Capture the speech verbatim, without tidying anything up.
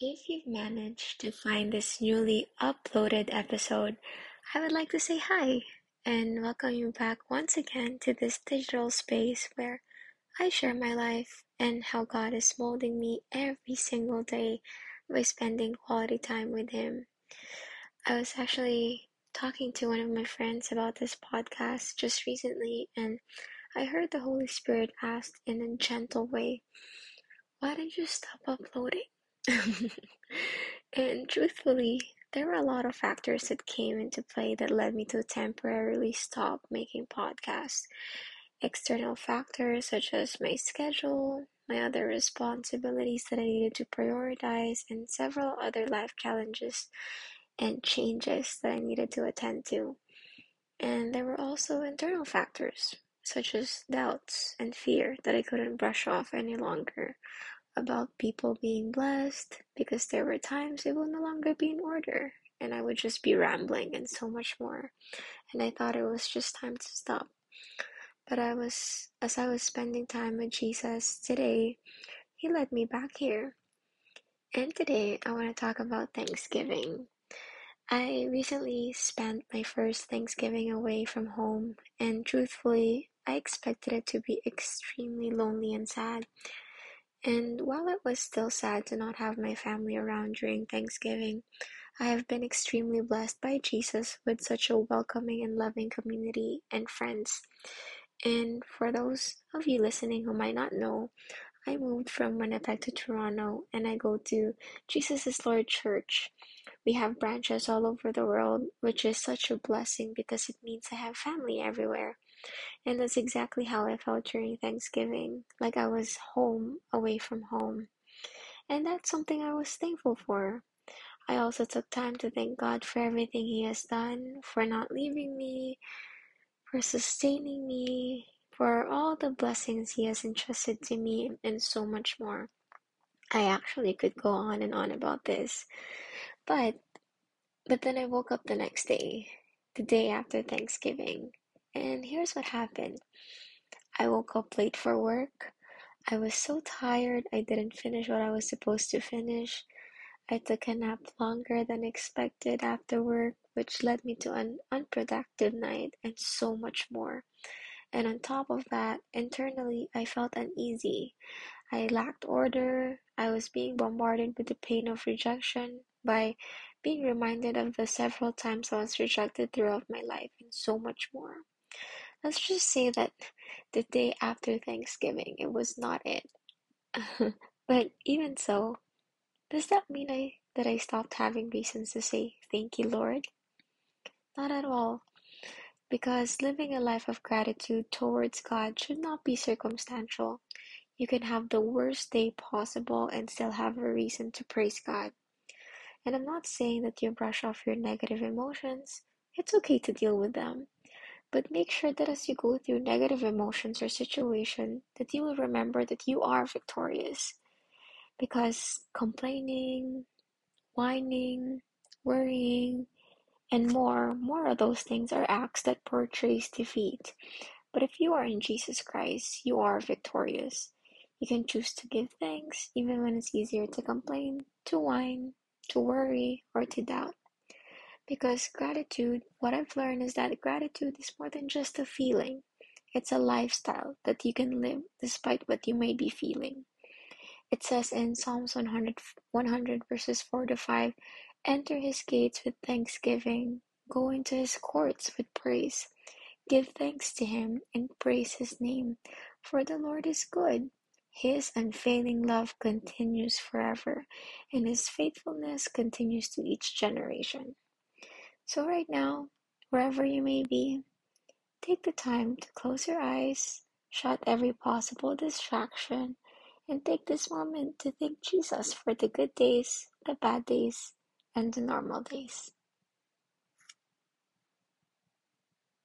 If you've managed to find this newly uploaded episode, I would like to say hi and welcome you back once again to this digital space where I share my life and how God is molding me every single day by spending quality time with Him. I was actually talking to one of my friends about this podcast just recently, and I heard the Holy Spirit ask in a gentle way, "Why did you stop uploading?" And truthfully, there were a lot of factors that came into play that led me to temporarily stop making podcasts. External factors such as my schedule, my other responsibilities that I needed to prioritize, and several other life challenges and changes that I needed to attend to. And there were also internal factors such as doubts and fear that I couldn't brush off any longer, about people being blessed, because there were times it will no longer be in order and I would just be rambling and so much more, and I thought it was just time to stop. But I was as I was spending time with Jesus today, He led me back here. And today I want to talk about Thanksgiving. I recently spent my first Thanksgiving away from home, and truthfully I expected it to be extremely lonely and sad. And while it was still sad to not have my family around during Thanksgiving, I have been extremely blessed by Jesus with such a welcoming and loving community and friends. And for those of you listening who might not know, I moved from Winnipeg to Toronto, and I go to Jesus is Lord Church. We have branches all over the world, which is such a blessing because it means I have family everywhere. And that's exactly how I felt during Thanksgiving, like I was home, away from home. And that's something I was thankful for. I also took time to thank God for everything He has done, for not leaving me, for sustaining me, for all the blessings He has entrusted to me, and so much more. I actually could go on and on about this. But, but then I woke up the next day, the day after Thanksgiving. And here's what happened. I woke up late for work. I was so tired I didn't finish what I was supposed to finish. I took a nap longer than expected after work, which led me to an unproductive night and so much more. And on top of that, internally, I felt uneasy. I lacked order. I was being bombarded with the pain of rejection by being reminded of the several times I was rejected throughout my life and so much more. Let's just say that the day after Thanksgiving, it was not it. But even so, does that mean I that I stopped having reasons to say, "Thank you, Lord"? Not at all. Because living a life of gratitude towards God should not be circumstantial. You can have the worst day possible and still have a reason to praise God. And I'm not saying that you brush off your negative emotions. It's okay to deal with them. But make sure that as you go through negative emotions or situation, that you will remember that you are victorious. Because complaining, whining, worrying, and more, more of those things are acts that portrays defeat. But if you are in Jesus Christ, you are victorious. You can choose to give thanks, even when it's easier to complain, to whine, to worry, or to doubt. Because gratitude, what I've learned is that gratitude is more than just a feeling. It's a lifestyle that you can live despite what you may be feeling. It says in Psalms one hundred, one hundred verses four to five, "Enter His gates with thanksgiving, go into His courts with praise. Give thanks to Him and praise His name, for the Lord is good. His unfailing love continues forever, and His faithfulness continues to each generation." So right now, wherever you may be, take the time to close your eyes, shut every possible distraction, and take this moment to thank Jesus for the good days, the bad days, and the normal days.